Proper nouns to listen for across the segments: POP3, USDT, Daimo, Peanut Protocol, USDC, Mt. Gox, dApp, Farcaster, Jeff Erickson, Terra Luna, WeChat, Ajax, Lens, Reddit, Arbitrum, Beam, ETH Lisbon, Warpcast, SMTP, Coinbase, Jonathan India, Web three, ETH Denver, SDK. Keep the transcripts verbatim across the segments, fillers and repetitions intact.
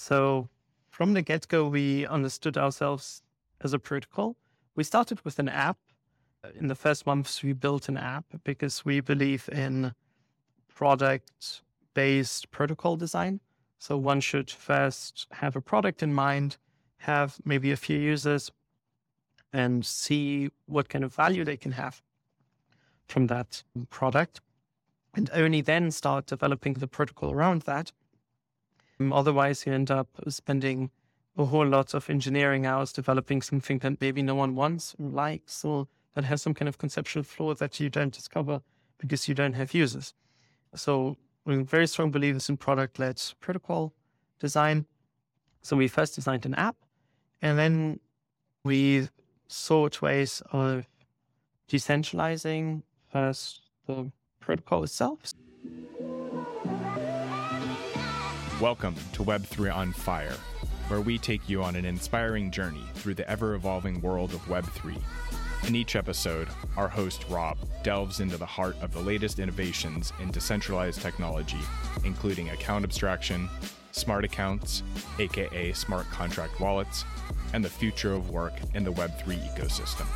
So from the get-go, we understood ourselves as a protocol. We started with an app. In the first months, we built an app because we believe in product-based protocol design. So one should first have a product in mind, have maybe a few users, and see what kind of value they can have from that product, and only then start developing the protocol around that. Otherwise, you end up spending a whole lot of engineering hours developing something that maybe no one wants or likes, or that has some kind of conceptual flaw that you don't discover because you don't have users. So we're very strong believers in product-led protocol design. So we first designed an app, and then we sought ways of decentralizing first the protocol itself. Welcome to Web three on Fire, where we take you on an inspiring journey through the ever-evolving world of Web three. In each episode, our host Rob delves into the heart of the latest innovations in decentralized technology, including account abstraction, smart accounts, aka smart contract wallets, and the future of work in the Web three ecosystem.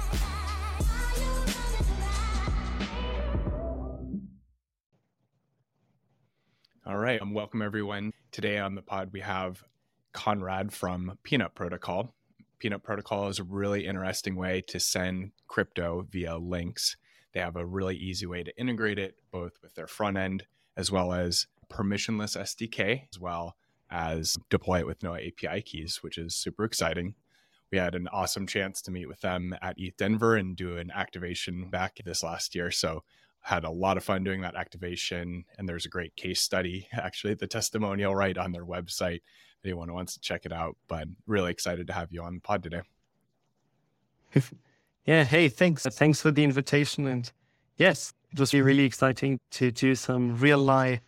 All right, um, welcome everyone. Today on the pod, we have Conrad from Peanut Protocol. Peanut Protocol is a really interesting way to send crypto via links. They have a really easy way to integrate it, both with their front end, as well as permissionless S D K, as well as deploy it with no A P I keys, which is super exciting. We had an awesome chance to meet with them at E T H Denver and do an activation back this last year. So had a lot of fun doing that activation, and there's a great case study, actually, the testimonial right on their website. Anyone who wants to check it out, but really excited to have you on the pod today. Yeah, hey, thanks. Thanks for the invitation. And yes, it was really exciting to do some real live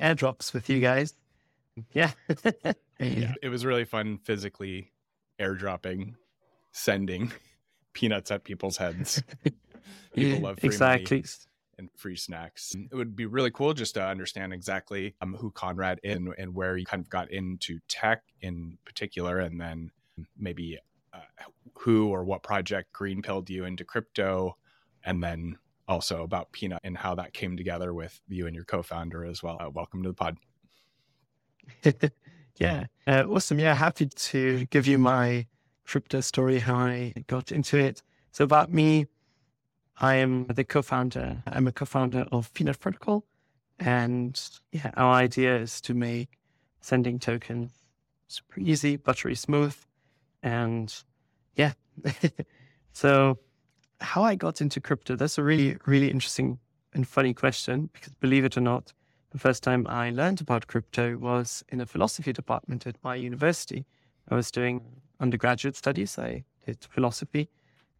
airdrops with you guys. Yeah. Yeah, it was really fun physically airdropping, sending peanuts at people's heads. People love free exactly. Money and free snacks. It would be really cool just to understand exactly um, who Conrad is and, and where he kind of got into tech in particular, and then maybe uh, who or what project green-pilled you into crypto, and then also about Peanut and how that came together with you and your co-founder as well. Uh, welcome to the pod. Yeah, uh, awesome. Yeah, happy to give you my crypto story, how I got into it. So about me, I am the co-founder. I'm a co-founder of Peanut Protocol. And yeah, our idea is to make sending tokens super easy, buttery smooth. And yeah. So how I got into crypto, that's a really, really interesting and funny question, because believe it or not, the first time I learned about crypto was in a philosophy department at my university. I was doing undergraduate studies. I did philosophy.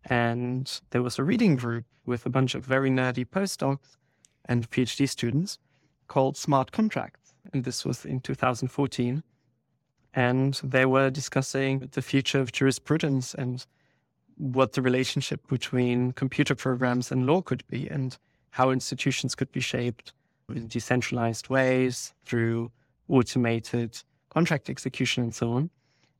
And there was a reading group with a bunch of very nerdy postdocs and PhD students called Smart Contracts. And this was in two thousand fourteen. And they were discussing the future of jurisprudence and what the relationship between computer programs and law could be, and how institutions could be shaped in decentralized ways through automated contract execution and so on.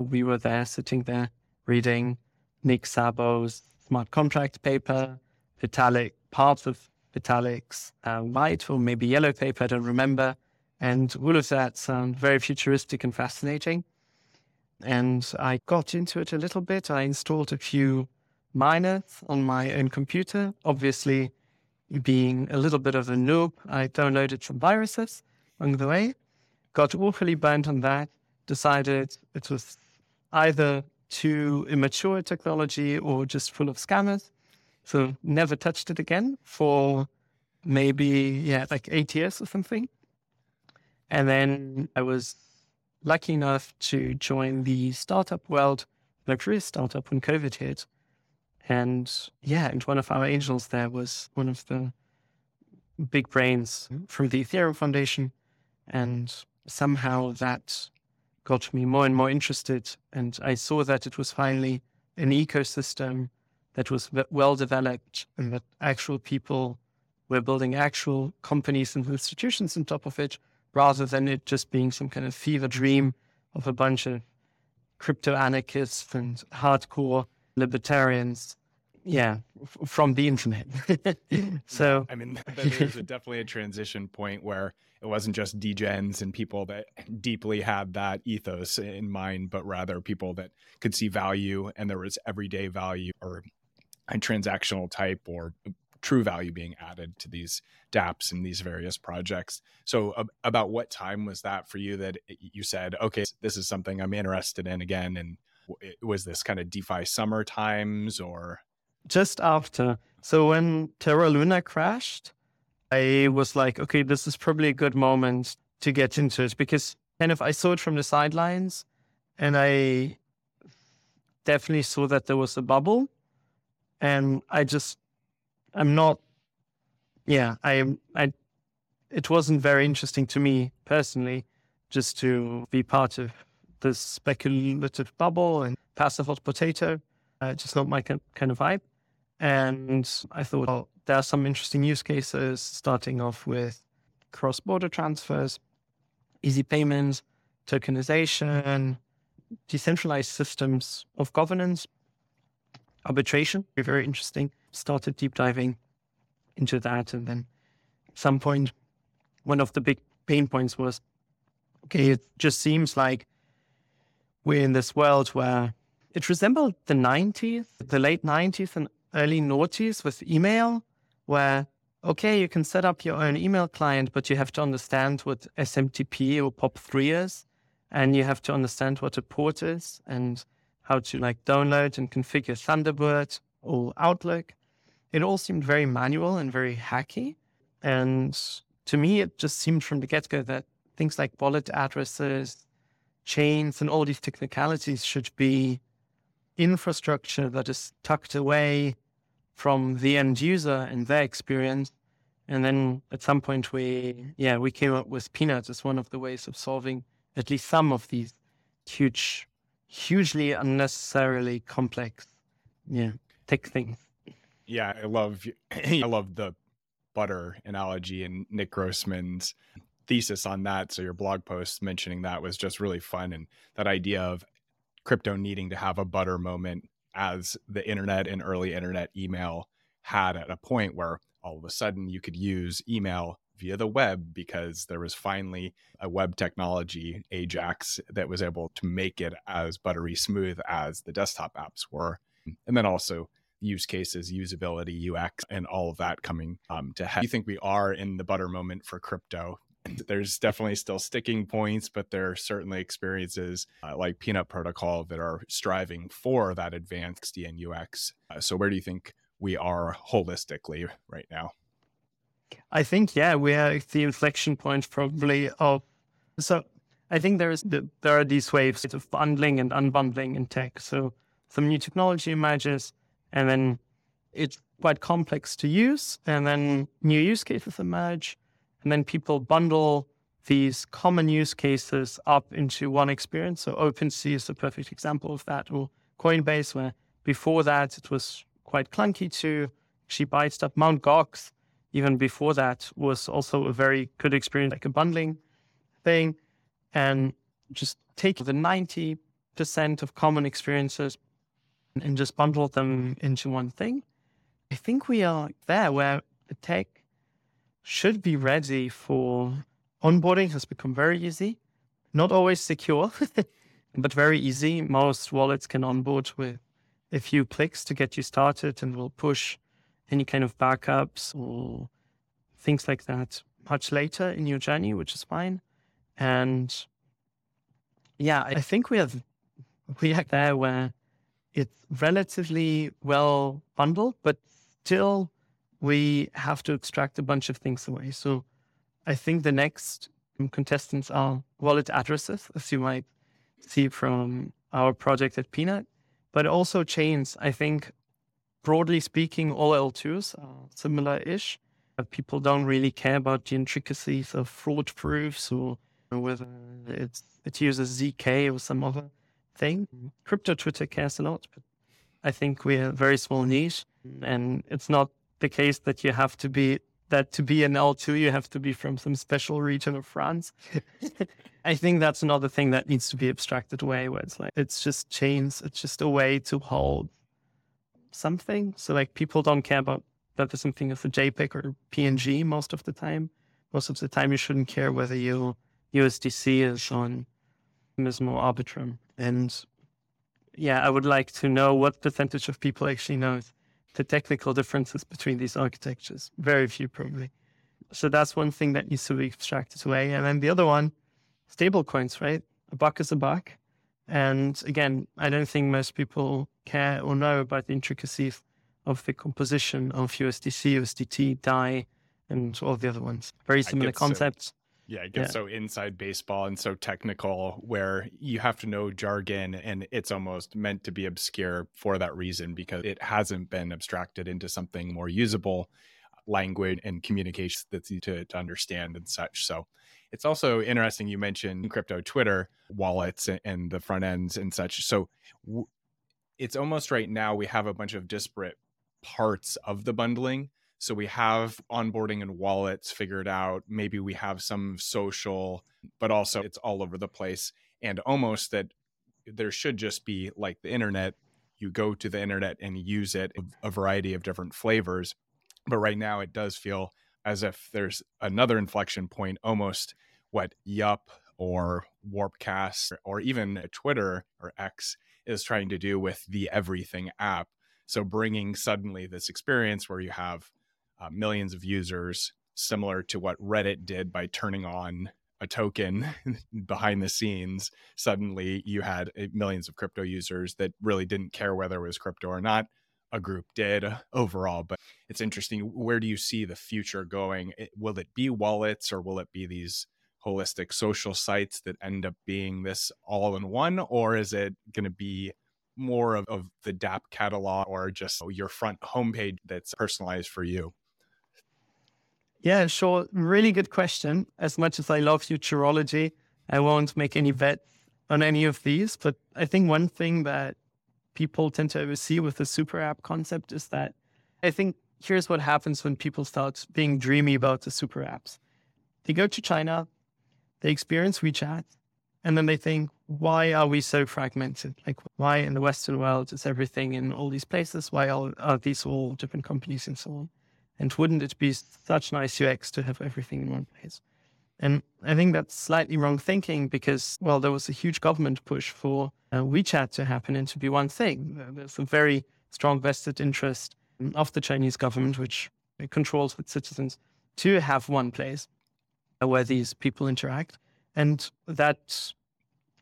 We were there, sitting there, reading Nick Sabo's smart contract paper, Vitalik, parts of Vitalik's uh, white or maybe yellow paper, I don't remember. And all of that sound very futuristic and fascinating. And I got into it a little bit. I installed a few miners on my own computer. Obviously, being a little bit of a noob, I downloaded some viruses along the way, got awfully burnt on that, decided it was either to immature technology or just full of scammers. So never touched it again for maybe, yeah, like eight years or something. And then I was lucky enough to join the startup world, my career startup, when COVID hit. And yeah, and one of our angels there was one of the big brains from the Ethereum Foundation. And somehow that got me more and more interested. And I saw that it was finally an ecosystem that was well developed and that actual people were building actual companies and institutions on top of it, rather than it just being some kind of fever dream of a bunch of crypto anarchists and hardcore libertarians, yeah, f- from the internet. So I mean, there's definitely a transition point where it wasn't just degens and people that deeply had that ethos in mind, but rather people that could see value, and there was everyday value or a transactional type or true value being added to these dApps and these various projects. So uh, about what time was that for you that you said, okay, this is something I'm interested in again? And w- was this kind of DeFi summer times or? Just after. So when Terra Luna crashed, I was like, okay, this is probably a good moment to get into it, because kind of I saw it from the sidelines and I definitely saw that there was a bubble. And I just, I'm not, yeah, I, I, it wasn't very interesting to me personally, just to be part of this speculative bubble and passive hot potato, uh, just not my kind of vibe. And I thought, well, there are some interesting use cases, starting off with cross-border transfers, easy payments, tokenization, decentralized systems of governance, arbitration, very interesting. Started deep diving into that. And then at some point, one of the big pain points was, okay, it just seems like we're in this world where it resembled the nineties, the late nineties and early noughties with email, where, okay, you can set up your own email client, but you have to understand what S M T P or P O P three is, and you have to understand what a port is, and how to like download and configure Thunderbird or Outlook. It all seemed very manual and very hacky. And to me, it just seemed from the get-go that things like wallet addresses, chains, and all these technicalities should be infrastructure that is tucked away from the end user and their experience. And then at some point, we yeah we came up with Peanut as one of the ways of solving at least some of these huge hugely unnecessarily complex yeah tech things. Yeah, I love I love the butter analogy and Nick Grossman's thesis on that. So your blog post mentioning that was just really fun, and that idea of crypto needing to have a butter moment as the internet and early internet email had, at a point where all of a sudden you could use email via the web because there was finally a web technology, Ajax, that was able to make it as buttery smooth as the desktop apps were. And then also use cases, usability, U X, and all of that coming um, to head. You think we are in the butter moment for crypto? There's definitely still sticking points, but there are certainly experiences uh, like Peanut Protocol that are striving for that advanced and U X. Uh, so where do you think we are holistically right now? I think, yeah, we are at the inflection point probably of, so I think there is the, there are these waves of bundling and unbundling in tech. So some new technology emerges, and then it's quite complex to use, and then new use cases emerge, and then people bundle these common use cases up into one experience. So OpenSea is a perfect example of that, or Coinbase, where before that it was quite clunky to actually buy stuff. Mount. Gox, even before that, was also a very good experience, like a bundling thing. And just take the ninety percent of common experiences and just bundle them into one thing. I think we are there where the tech should be ready for onboarding. Has become very easy, not always secure, but very easy. Most wallets can onboard with a few clicks to get you started, and will push any kind of backups or things like that much later in your journey, which is fine. And yeah, I think we have we are there where it's relatively well bundled, but still we have to extract a bunch of things away. So I think the next contestants are wallet addresses, as you might see from our project at Peanut, but also chains. I think broadly speaking, all L twos are similar-ish. People don't really care about the intricacies of fraud proofs, or whether it's, it uses Z K or some other thing. Crypto Twitter cares a lot, but I think we are a very small niche, and it's not the case that you have to be that to be an L two, you have to be from some special region of France. I think that's another thing that needs to be abstracted away, where it's like, it's just chains. It's just a way to hold something. So like people don't care about whether something is a JPEG or P N G most of the time. Most of the time you shouldn't care whether you U S D C is on Mismo Arbitrum. And yeah, I would like to know what percentage of people actually know the technical differences between these architectures. Very few, probably. So that's one thing that needs to be abstracted away. And then the other one, stable coins, right? A buck is a buck. And again, I don't think most people care or know about the intricacies of the composition of U S D C, U S D T, D A I, and all the other ones. Very similar concepts. So. Yeah, it gets yeah. so inside baseball and so technical, where you have to know jargon, and it's almost meant to be obscure for that reason, because it hasn't been abstracted into something more usable, language and communication that's easy to, to understand and such. So it's also interesting you mentioned crypto Twitter wallets and, and the front ends and such. So w- it's almost right now we have a bunch of disparate parts of the bundling. So we have onboarding and wallets figured out. Maybe we have some social, but also it's all over the place. And almost that there should just be like the internet. You go to the internet and use it, a variety of different flavors. But right now it does feel as if there's another inflection point, almost what Yup or Warpcast or even Twitter or X is trying to do with the Everything app. So bringing suddenly this experience where you have Uh, millions of users, similar to what Reddit did by turning on a token behind the scenes. Suddenly you had millions of crypto users that really didn't care whether it was crypto or not. A group did overall, but it's interesting. Where do you see the future going? It, will it be wallets, or will it be these holistic social sites that end up being this all in one? Or is it going to be more of, of the dApp catalog, or just your front homepage that's personalized for you? Yeah, sure. Really good question. As much as I love futurology, I won't make any bet on any of these. But I think one thing that people tend to oversee with the super app concept is that I think here's what happens when people start being dreamy about the super apps. They go to China, they experience WeChat, and then they think, why are we so fragmented? Like, why in the Western world is everything in all these places? Why are, are these all different companies and so on? And wouldn't it be such nice U X to have everything in one place? And I think that's slightly wrong thinking, because, well, there was a huge government push for uh, WeChat to happen and to be one thing. There's a very strong vested interest of the Chinese government, which controls its citizens, to have one place where these people interact. And that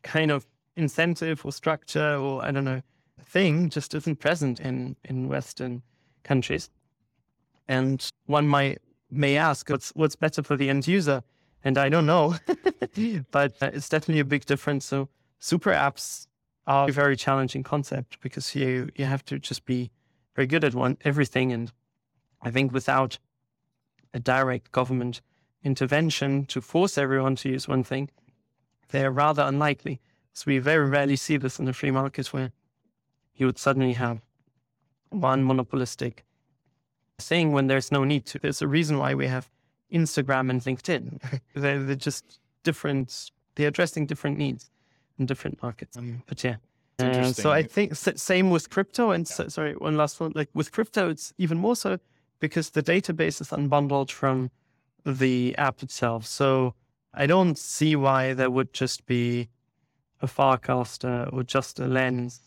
kind of incentive or structure or, I don't know, thing just isn't present in, in Western countries. And one might may ask, what's what's better for the end user? And I don't know, but uh, it's definitely a big difference. So super apps are a very challenging concept, because you, you have to just be very good at one everything. And I think without a direct government intervention to force everyone to use one thing, they're rather unlikely. So we very rarely see this in the free market, where you would suddenly have one monopolistic thing when there's no need to. There's a reason why we have Instagram and LinkedIn. they're, they're just different. They're addressing different needs in different markets. Um, but yeah. Uh, so I think same with crypto. And yeah. so, sorry, one last one. Like with crypto, it's even more so because the database is unbundled from the app itself. So I don't see why there would just be a Farcaster or just a Lens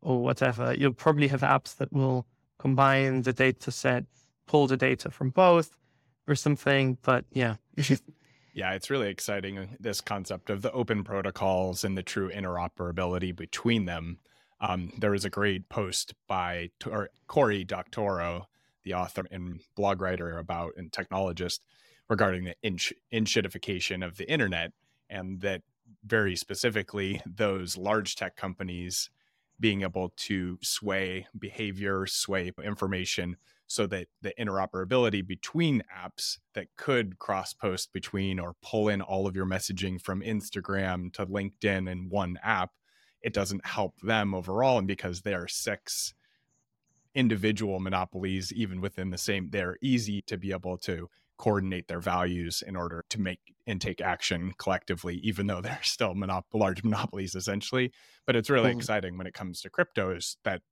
or whatever. You'll probably have apps that will combine the data set, pull the data from both or something. But yeah. Yeah, it's really exciting, this concept of the open protocols and the true interoperability between them. Um, there was a great post by Tor- Corey Doctorow, the author and blog writer about and technologist, regarding the inch, inchidification of the internet, and that very specifically those large tech companies being able to sway behavior, sway information, so that the interoperability between apps that could cross post between or pull in all of your messaging from Instagram to LinkedIn in one app, it doesn't help them overall. And because there are six individual monopolies, even within the same, they're easy to be able to coordinate their values in order to make and take action collectively, even though they're still monop- large monopolies, essentially. But it's really mm-hmm. exciting when it comes to cryptos that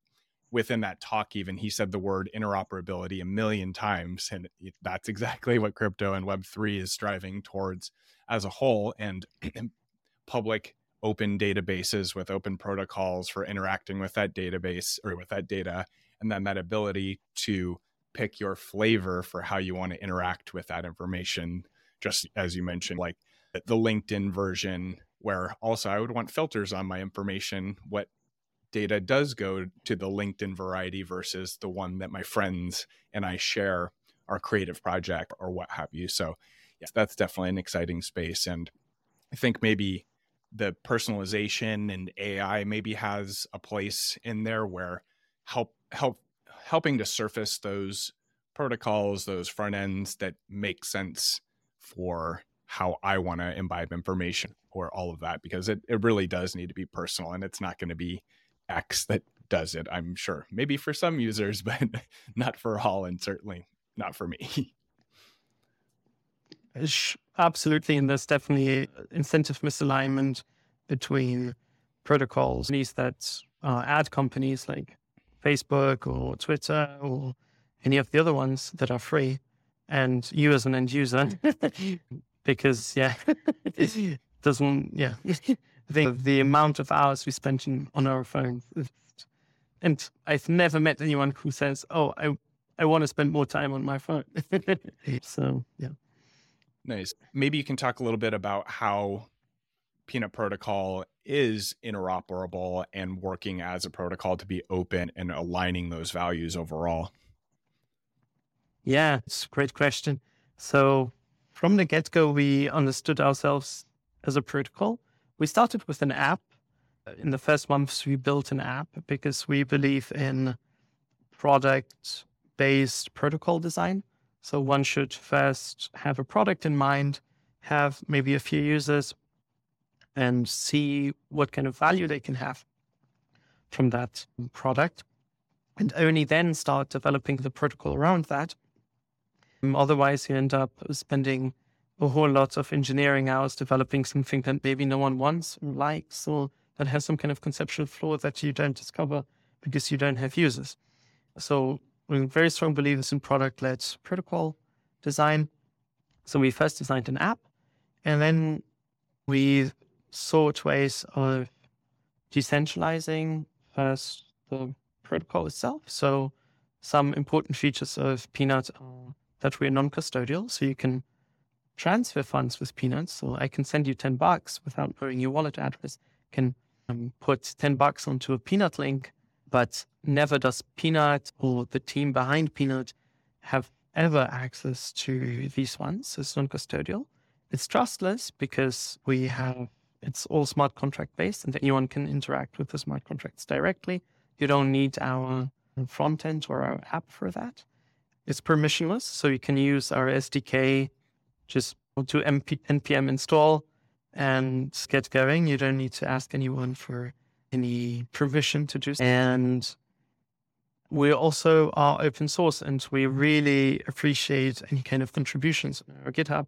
within that talk, even he said the word interoperability a million times. And that's exactly what crypto and Web three is striving towards as a whole. And public open databases with open protocols for interacting with that database or with that data. And then that ability to pick your flavor for how you want to interact with that information. Just as you mentioned, like the LinkedIn version, where also I would want filters on my information. What data does go to the LinkedIn variety versus the one that my friends and I share our creative project or what have you. So yes, that's definitely an exciting space. And I think maybe the personalization and A I maybe has a place in there where help help helping to surface those protocols, those front ends that make sense for how I want to imbibe information or all of that, because it, it really does need to be personal, and it's not going to be X that does it, I'm sure. Maybe for some users, but not for all, and certainly not for me. Absolutely. And there's definitely incentive misalignment between protocols, companies that uh, ad companies like Facebook or Twitter or any of the other ones that are free, and you as an end user, because yeah, it doesn't, yeah. I think the amount of hours we spend on our phones, and I've never met anyone who says, oh, I, I want to spend more time on my phone. So, yeah. Nice. Maybe you can talk a little bit about how Peanut Protocol is interoperable and working as a protocol to be open and aligning those values overall. Yeah, it's a great question. So from the get-go, we understood ourselves as a protocol. We started with an app. In the first months, we built an app because we believe in product-based protocol design. So one should first have a product in mind, have maybe a few users, and see what kind of value they can have from that product, and only then start developing the protocol around that. Otherwise, you end up spending a whole lot of engineering hours developing something that maybe no one wants or likes, or that has some kind of conceptual flaw that you don't discover because you don't have users. So we're very strong believers in product-led protocol design. So we first designed an app, and then we sought ways of decentralizing first the protocol itself. So some important features of Peanut are that we're non-custodial, so you can transfer funds with Peanut. So I can send you ten bucks without knowing your wallet address, can um, put ten bucks onto a Peanut link, but never does Peanut or the team behind Peanut have ever access to these ones. So it's non-custodial. It's trustless because we have, it's all smart contract based, and anyone can interact with the smart contracts directly. You don't need our front end or our app for that. It's permissionless, so you can use our S D K, just do N P M install and get going. You don't need to ask anyone for any permission to do so. And we also are open source, and we really appreciate any kind of contributions on our GitHub.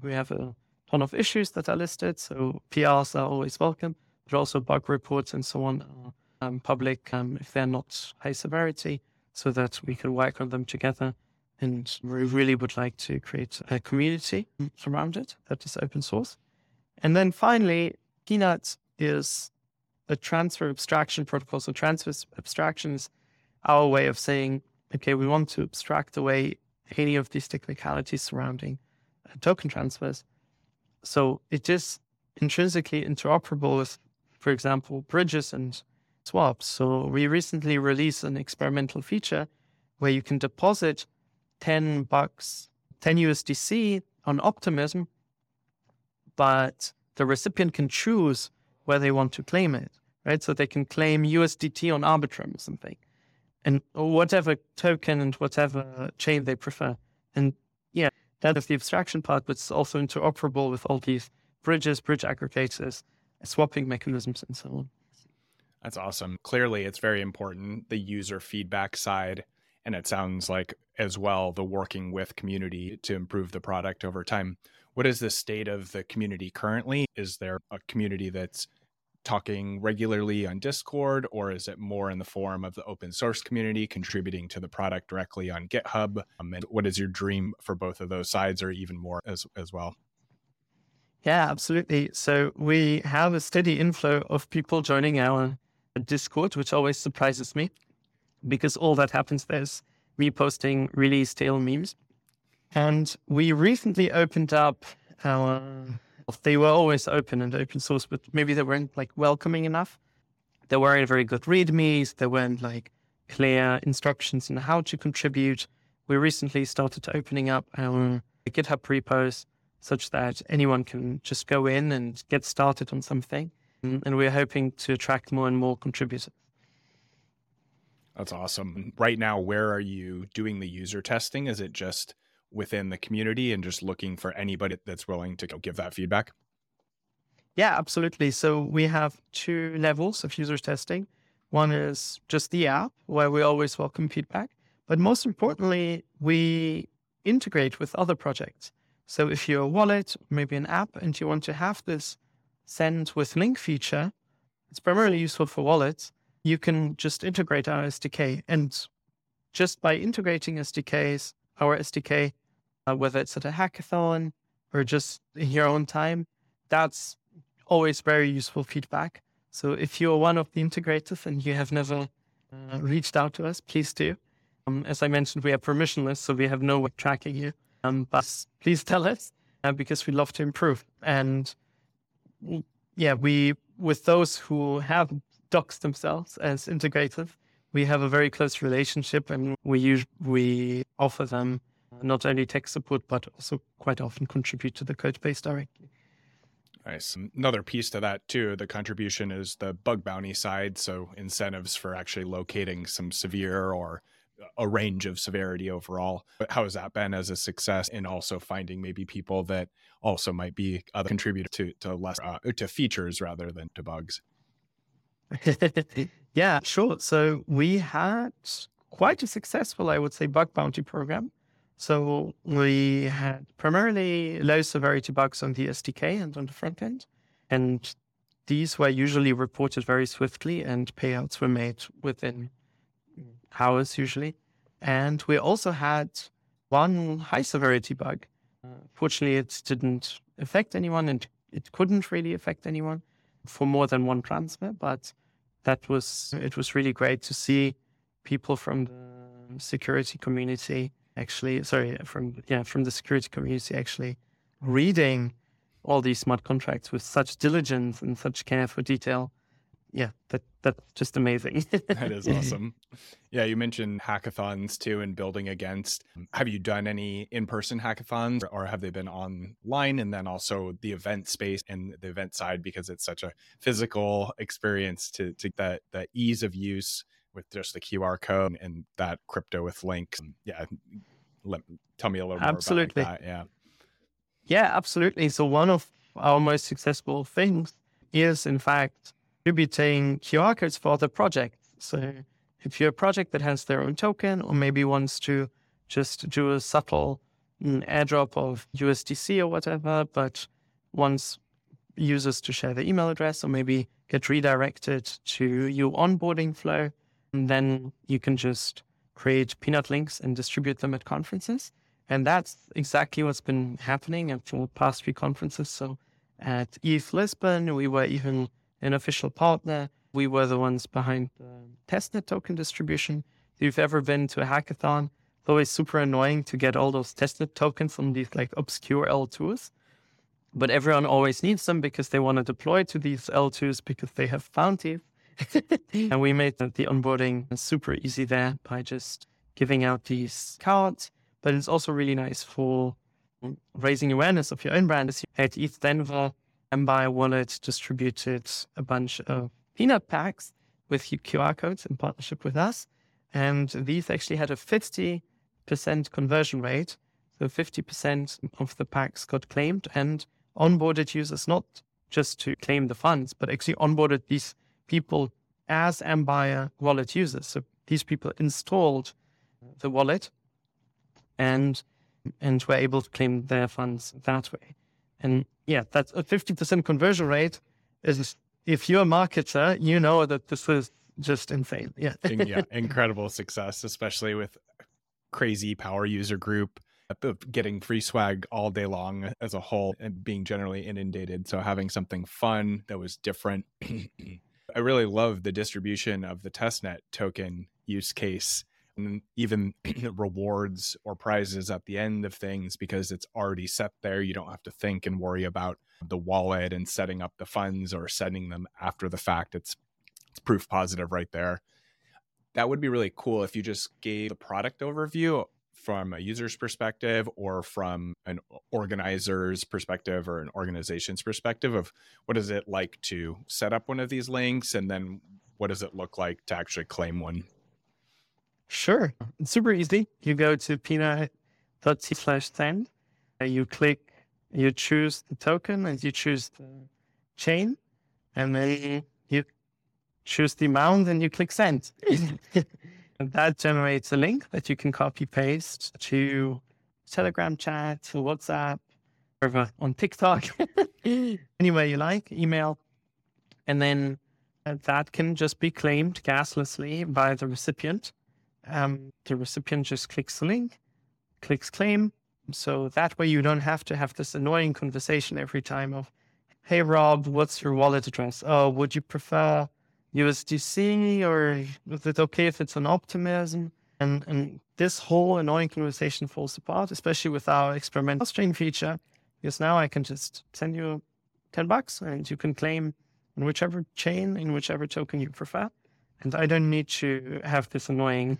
We have a ton of issues that are listed, so P Rs are always welcome, but also bug reports and so on are um, public um, if they're not high severity, so that we can work on them together. And we really would like to create a community around it that is open source. And then finally, Peanut is a transfer abstraction protocol. So transfer abstraction is our way of saying, okay, we want to abstract away any of these technicalities surrounding token transfers. So it is intrinsically interoperable with, for example, bridges and swaps. So we recently released an experimental feature where you can deposit ten bucks, ten U S D C on Optimism, but the recipient can choose where they want to claim it, right? So they can claim U S D T on Arbitrum or something, and or whatever token and whatever chain they prefer. And yeah, that is the abstraction part, but it's also interoperable with all these bridges, bridge aggregators, swapping mechanisms, and so on. That's awesome. Clearly, it's very important, the user feedback side. And it sounds like as well, the working with community to improve the product over time. What is the state of the community currently? Is there a community that's talking regularly on Discord, or is it more in the form of the open source community contributing to the product directly on GitHub? Um, and what is your dream for both of those sides, or even more as, as well? Yeah, absolutely. So we have a steady inflow of people joining our Discord, which always surprises me, because all that happens there is reposting really stale memes. And we recently opened up our, well, they were always open and open source, but maybe they weren't like welcoming enough. There weren't very good readmes. There weren't like clear instructions on how to contribute. We recently started opening up our GitHub repos such that anyone can just go in and get started on something. And we're hoping to attract more and more contributors. That's awesome. Right now, where are you doing the user testing? Is it just within the community and just looking for anybody that's willing to give that feedback? Yeah, absolutely. So we have two levels of user testing. One is just the app, where we always welcome feedback. But most importantly, we integrate with other projects. So if you're a wallet, maybe an app, and you want to have this send with link feature, it's primarily useful for wallets. You can just integrate our S D K. And just by integrating S D Ks, our S D K, uh, whether it's at a hackathon or just in your own time, that's always very useful feedback. So if you're one of the integrators and you have never uh, reached out to us, please do. Um, as I mentioned, we are permissionless, so we have no way of tracking you. Um, but please tell us uh, because we love to improve. And yeah, we with those who have docs themselves as integrators, we have a very close relationship, and we use, we offer them not only tech support, but also quite often contribute to the code base directly. Nice. Another piece to that too, the contribution is the bug bounty side. So incentives for actually locating some severe or a range of severity overall. But how has that been as a success, and also finding maybe people that also might be other contributor to, to less, uh, to features rather than to bugs? Yeah, sure. So we had quite a successful, I would say, bug bounty program. So we had primarily low severity bugs on the S D K and on the front end. And these were usually reported very swiftly, and payouts were made within hours usually. And we also had one high severity bug. Uh, fortunately, it didn't affect anyone, and it couldn't really affect anyone for more than one transfer, but that was, it was really great to see people from the security community actually, sorry, from, yeah, from the security community actually reading all these smart contracts with such diligence and such care for detail. Yeah, that that's just amazing. That is awesome. Yeah, you mentioned hackathons too and building against. Have you done any in-person hackathons, or have they been online? And then also the event space and the event side, because it's such a physical experience to, to that, that ease of use with just the Q R code and that crypto with links. Yeah, let, tell me a little absolutely. more about that. Yeah, yeah, absolutely. So one of our most successful things is, in fact, contributing Q R codes for other projects. So if you're a project that has their own token, or maybe wants to just do a subtle airdrop of U S D C or whatever, but wants users to share their email address or maybe get redirected to your onboarding flow, and then you can just create Peanut links and distribute them at conferences. And that's exactly what's been happening at the past few conferences. So at E T H Lisbon, we were even an official partner. We were the ones behind the testnet token distribution. If you've ever been to a hackathon, it's always super annoying to get all those testnet tokens from these like obscure L twos. But everyone always needs them because they want to deploy to these L twos because they have bounties. And we made the onboarding super easy there by just giving out these cards. But it's also really nice for raising awareness of your own brand. At E T H Denver, Ambire Wallet distributed a bunch of Peanut packs with Q R codes in partnership with us. And these actually had a fifty percent conversion rate. So fifty percent of the packs got claimed, and onboarded users, not just to claim the funds, but actually onboarded these people as Ambire Wallet users. So these people installed the wallet and and were able to claim their funds that way. And yeah, that's a fifty percent conversion rate. Is if you're a marketer, you know that this is just insane. Yeah, yeah, incredible success, especially with crazy power user group of getting free swag all day long as a whole and being generally inundated. So having something fun that was different. I really love the distribution of the testnet token use case and even rewards or prizes at the end of things, because it's already set there. You don't have to think and worry about the wallet and setting up the funds or sending them after the fact. It's it's proof positive right there. That would be really cool if you just gave a product overview from a user's perspective or from an organizer's perspective or an organization's perspective of what is it like to set up one of these links, and then what does it look like to actually claim one? Sure. It's super easy. You go to peanut dot c slash send, you click, you choose the token and you choose the chain, and then you choose the amount and you click send. And that generates a link that you can copy paste to Telegram chat, to WhatsApp, or on TikTok, anywhere you like, email. And then that can just be claimed gaslessly by the recipient. Um, the recipient just clicks the link, clicks claim. So that way you don't have to have this annoying conversation every time of, hey, Rob, what's your wallet address? Oh, would you prefer U S D C, or is it okay if it's an Optimism? And and this whole annoying conversation falls apart, especially with our experimental stream feature, because now I can just send you ten bucks and you can claim in whichever chain, in whichever token you prefer. And I don't need to have this annoying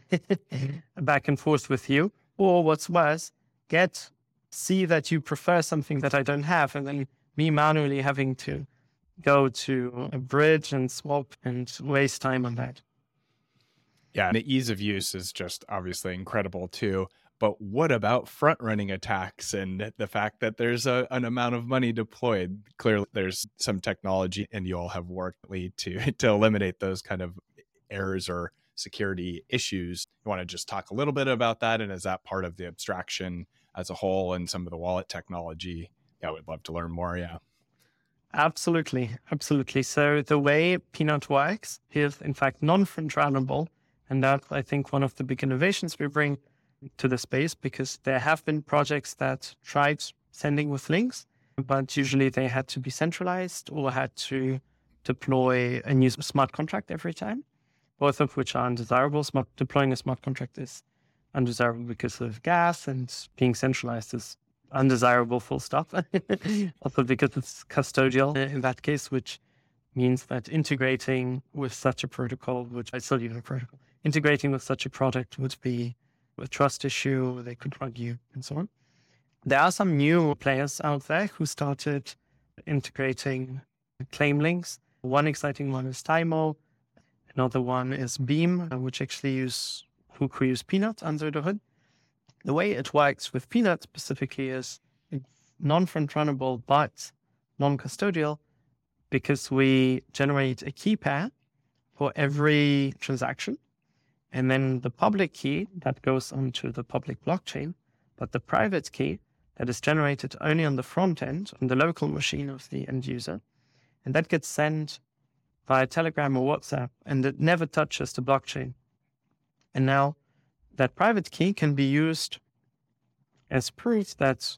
back and forth with you. Or what's worse, get, see that you prefer something that I don't have, and then me manually having to go to a bridge and swap and waste time on that. Yeah, and the ease of use is just obviously incredible too. But what about front-running attacks and the fact that there's a, an amount of money deployed? Clearly, there's some technology, and you all have worked to to eliminate those kind of errors or security issues. You want to just talk a little bit about that, and is that part of the abstraction as a whole and some of the wallet technology? Yeah, I would love to learn more. Yeah. Absolutely. Absolutely. So the way Peanut works is, in fact, non-front runnable. And that's, I think, one of the big innovations we bring to the space, because there have been projects that tried sending with links, but usually they had to be centralized or had to deploy a new smart contract every time, both of which are undesirable. Smart, deploying a smart contract is undesirable because of gas, and being centralized is undesirable, full stop. Also because it's custodial in that case, which means that integrating with such a protocol, which I still use a protocol, integrating with such a product would be a trust issue, they could rug you, and so on. There are some new players out there who started integrating claim links. One exciting one is Daimo. Another one is Beam, which actually use who could use Peanut under the hood. The way it works with Peanut specifically is it's non-front runnable, but non-custodial, because we generate a key pair for every transaction. And then the public key that goes onto the public blockchain, but the private key that is generated only on the front end, on the local machine of the end user. And that gets sent via Telegram or WhatsApp, and it never touches the blockchain. And now that private key can be used as proof that,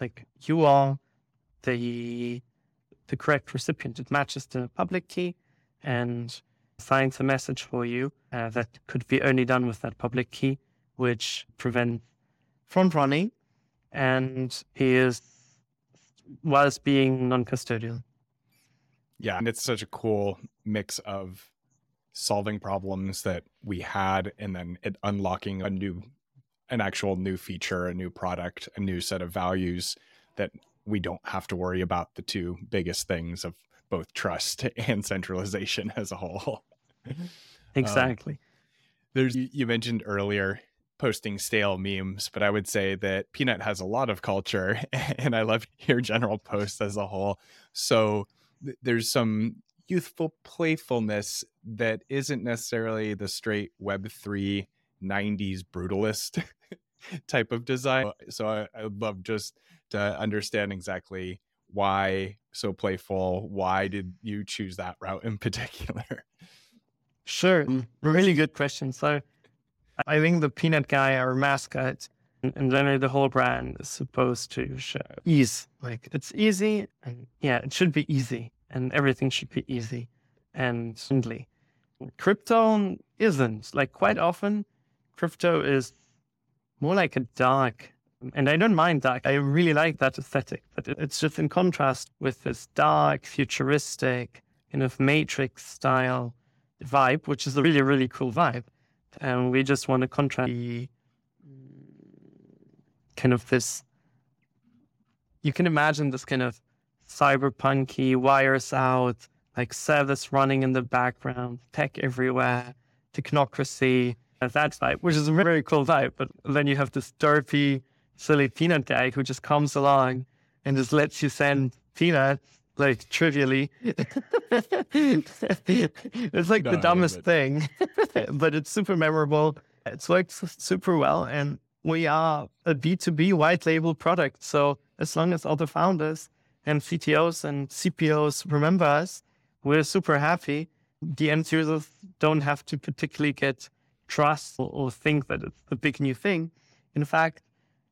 like, you are the the correct recipient. It matches the public key and finds a message for you uh, that could be only done with that public key, which prevents front running and is whilst being non-custodial. Yeah, and it's such a cool mix of solving problems that we had, and then it unlocking a new, an actual new feature, a new product, a new set of values that we don't have to worry about the two biggest things of both trust and centralization as a whole. Exactly. Um, there's, you mentioned earlier posting stale memes, but I would say that Peanut has a lot of culture, and I love your general posts as a whole. So th- there's some youthful playfulness that isn't necessarily the straight Web three nineties brutalist type of design. So I, I would love just to understand exactly why so playful. Why did you choose that route in particular? Sure. Really good question. So I think the peanut guy, our mascot, and generally the whole brand is supposed to show ease. Like it's easy. And yeah, it should be easy. And everything should be easy and friendly. Crypto isn't. Like quite often, crypto is more like a dark, and I don't mind dark. I really like that aesthetic, but it's just in contrast with this dark, futuristic, kind of Matrix style vibe, which is a really, really cool vibe. And we just want to contrast the kind of this, you can imagine this kind of cyberpunky, wires out, like service running in the background, tech everywhere, technocracy, that vibe, which is a very cool vibe. But then you have this derpy, silly peanut guy who just comes along and just lets you send peanut, like trivially. It's like no, the dumbest thing, but it's super memorable. It's worked super well. And we are a B two B white label product. So as long as all the founders and C T Os and C P Os remember us, we're super happy. The end users don't have to particularly get trust or think that it's a big new thing. In fact,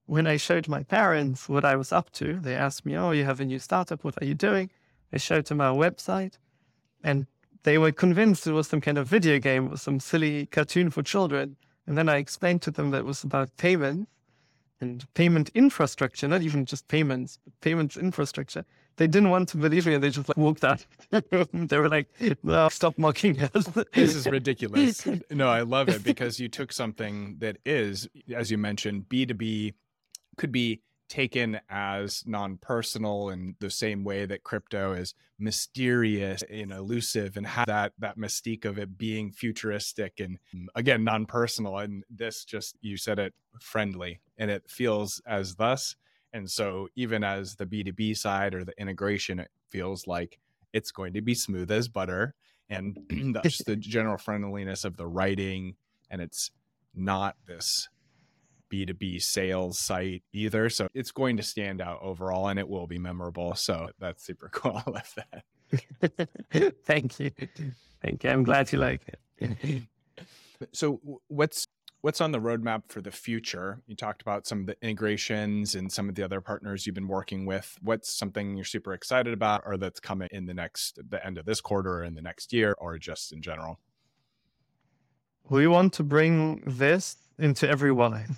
when I showed my parents what I was up to, they asked me, oh, you have a new startup, what are you doing? I showed them our website, and they were convinced it was some kind of video game or some silly cartoon for children. And then I explained to them that it was about payments and payment infrastructure, not even just payments, but payments infrastructure. They didn't want to believe me, and they just like walked out. They were like, no, stop mocking us. This is ridiculous. No, I love it, because you took something that is, as you mentioned, B two B, could be taken as non-personal in the same way that crypto is mysterious and elusive, and have that that mystique of it being futuristic and, again, non-personal. And this just, you said it, friendly, and it feels as thus. And so even as the B two B side or the integration, it feels like it's going to be smooth as butter. And that's the general friendliness of the writing. And it's not this B two B sales site either. So it's going to stand out overall, and it will be memorable. So that's super cool. I love that. Thank you. Thank you. I'm glad you like it. So what's What's on the roadmap for the future? You talked about some of the integrations and some of the other partners you've been working with. What's something you're super excited about, or that's coming in the next, the end of this quarter, or in the next year, or just in general? We want to bring this into every wallet.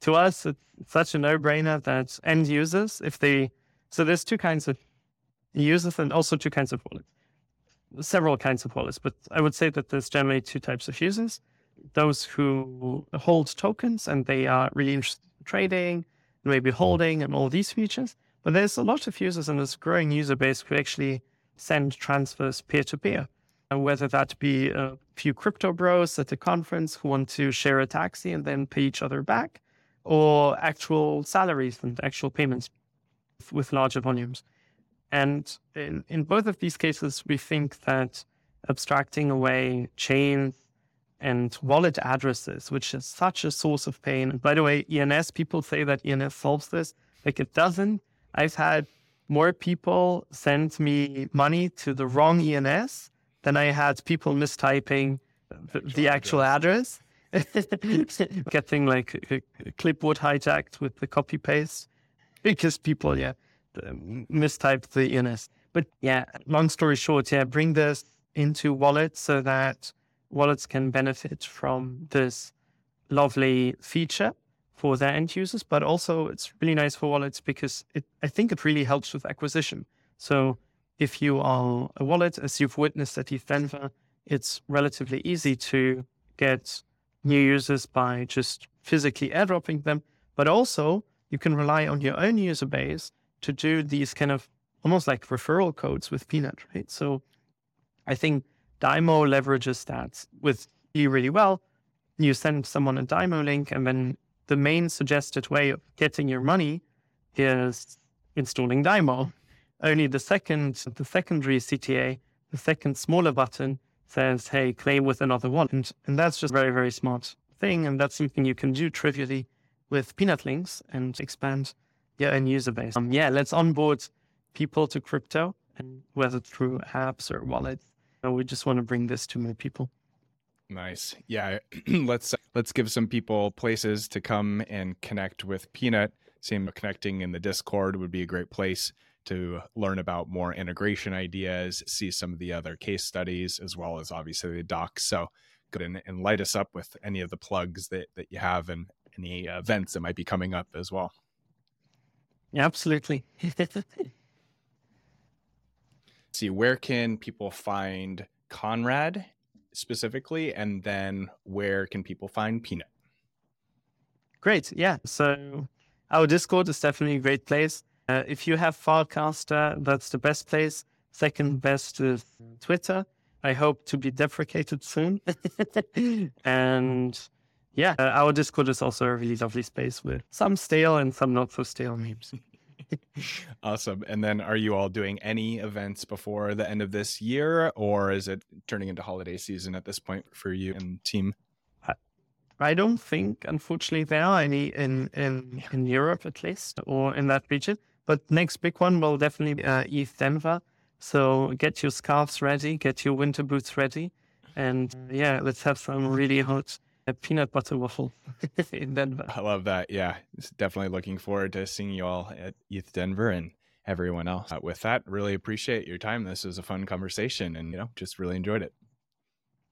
To us, it's such a no-brainer that end users, if they, so there's two kinds of users and also two kinds of wallets, several kinds of wallets, but I would say that there's generally two types of users. Those who hold tokens and they are really interested in trading, maybe holding and all these features. But there's a lot of users in this growing user base who actually send transfers peer-to-peer. And whether that be a few crypto bros at a conference who want to share a taxi and then pay each other back, or actual salaries and actual payments with larger volumes. And in, in both of these cases, we think that abstracting away chains and wallet addresses, which is such a source of pain. And by the way, E N S, people say that E N S solves this. Like it doesn't. I've had more people send me money to the wrong E N S than I had people mistyping the, the actual address, getting like clipboard hijacked with the copy paste, because people, yeah, mistyped the E N S. But yeah, long story short, yeah, bring this into wallets so that wallets can benefit from this lovely feature for their end users, but also it's really nice for wallets because it, I think it really helps with acquisition. So if you are a wallet, as you've witnessed at E T H Denver, it's relatively easy to get new users by just physically airdropping them, but also you can rely on your own user base to do these kind of almost like referral codes with Peanut, right? So I think Daimo leverages that with you really well. You send someone a Daimo link, and then the main suggested way of getting your money is installing Daimo. Only the second, the secondary C T A, the second smaller button says, hey, claim with another wallet. And, and that's just a very, very smart thing. And that's something you can do trivially with Peanut links and expand your own user base. Um, yeah, let's onboard people to crypto, and whether through apps or wallets. And we just want to bring this to more people. Nice. Yeah. let's let's give some people places to come and connect with Peanut. Same connecting in the Discord would be a great place to learn about more integration ideas, see some of the other case studies, as well as obviously the docs. So go ahead and, and light us up with any of the plugs that, that you have and any events that might be coming up as well. Yeah, absolutely. See, where can people find Conrad specifically, and then where can people find Peanut? Great. Yeah. So our Discord is definitely a great place. Uh, if you have Farcaster, that's the best place. Second best is Twitter. I hope to be deprecated soon. And yeah, uh, our Discord is also a really lovely space with some stale and some not so stale memes. Awesome. And then are you all doing any events before the end of this year, or is it turning into holiday season at this point for you and team? I don't think, unfortunately, there are any in, in, in Europe, at least, or in that region. But next big one will definitely be uh, E T H Denver. So get your scarves ready, get your winter boots ready. And uh, yeah, let's have some really hot uh, peanut butter waffle in Denver. I love that. Yeah, definitely looking forward to seeing you all at E T H Denver and everyone else. Uh, with that, really appreciate your time. This was a fun conversation and, you know, just really enjoyed it.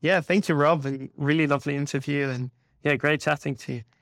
Yeah, thank you, Rob. Really lovely interview and yeah, great chatting to you.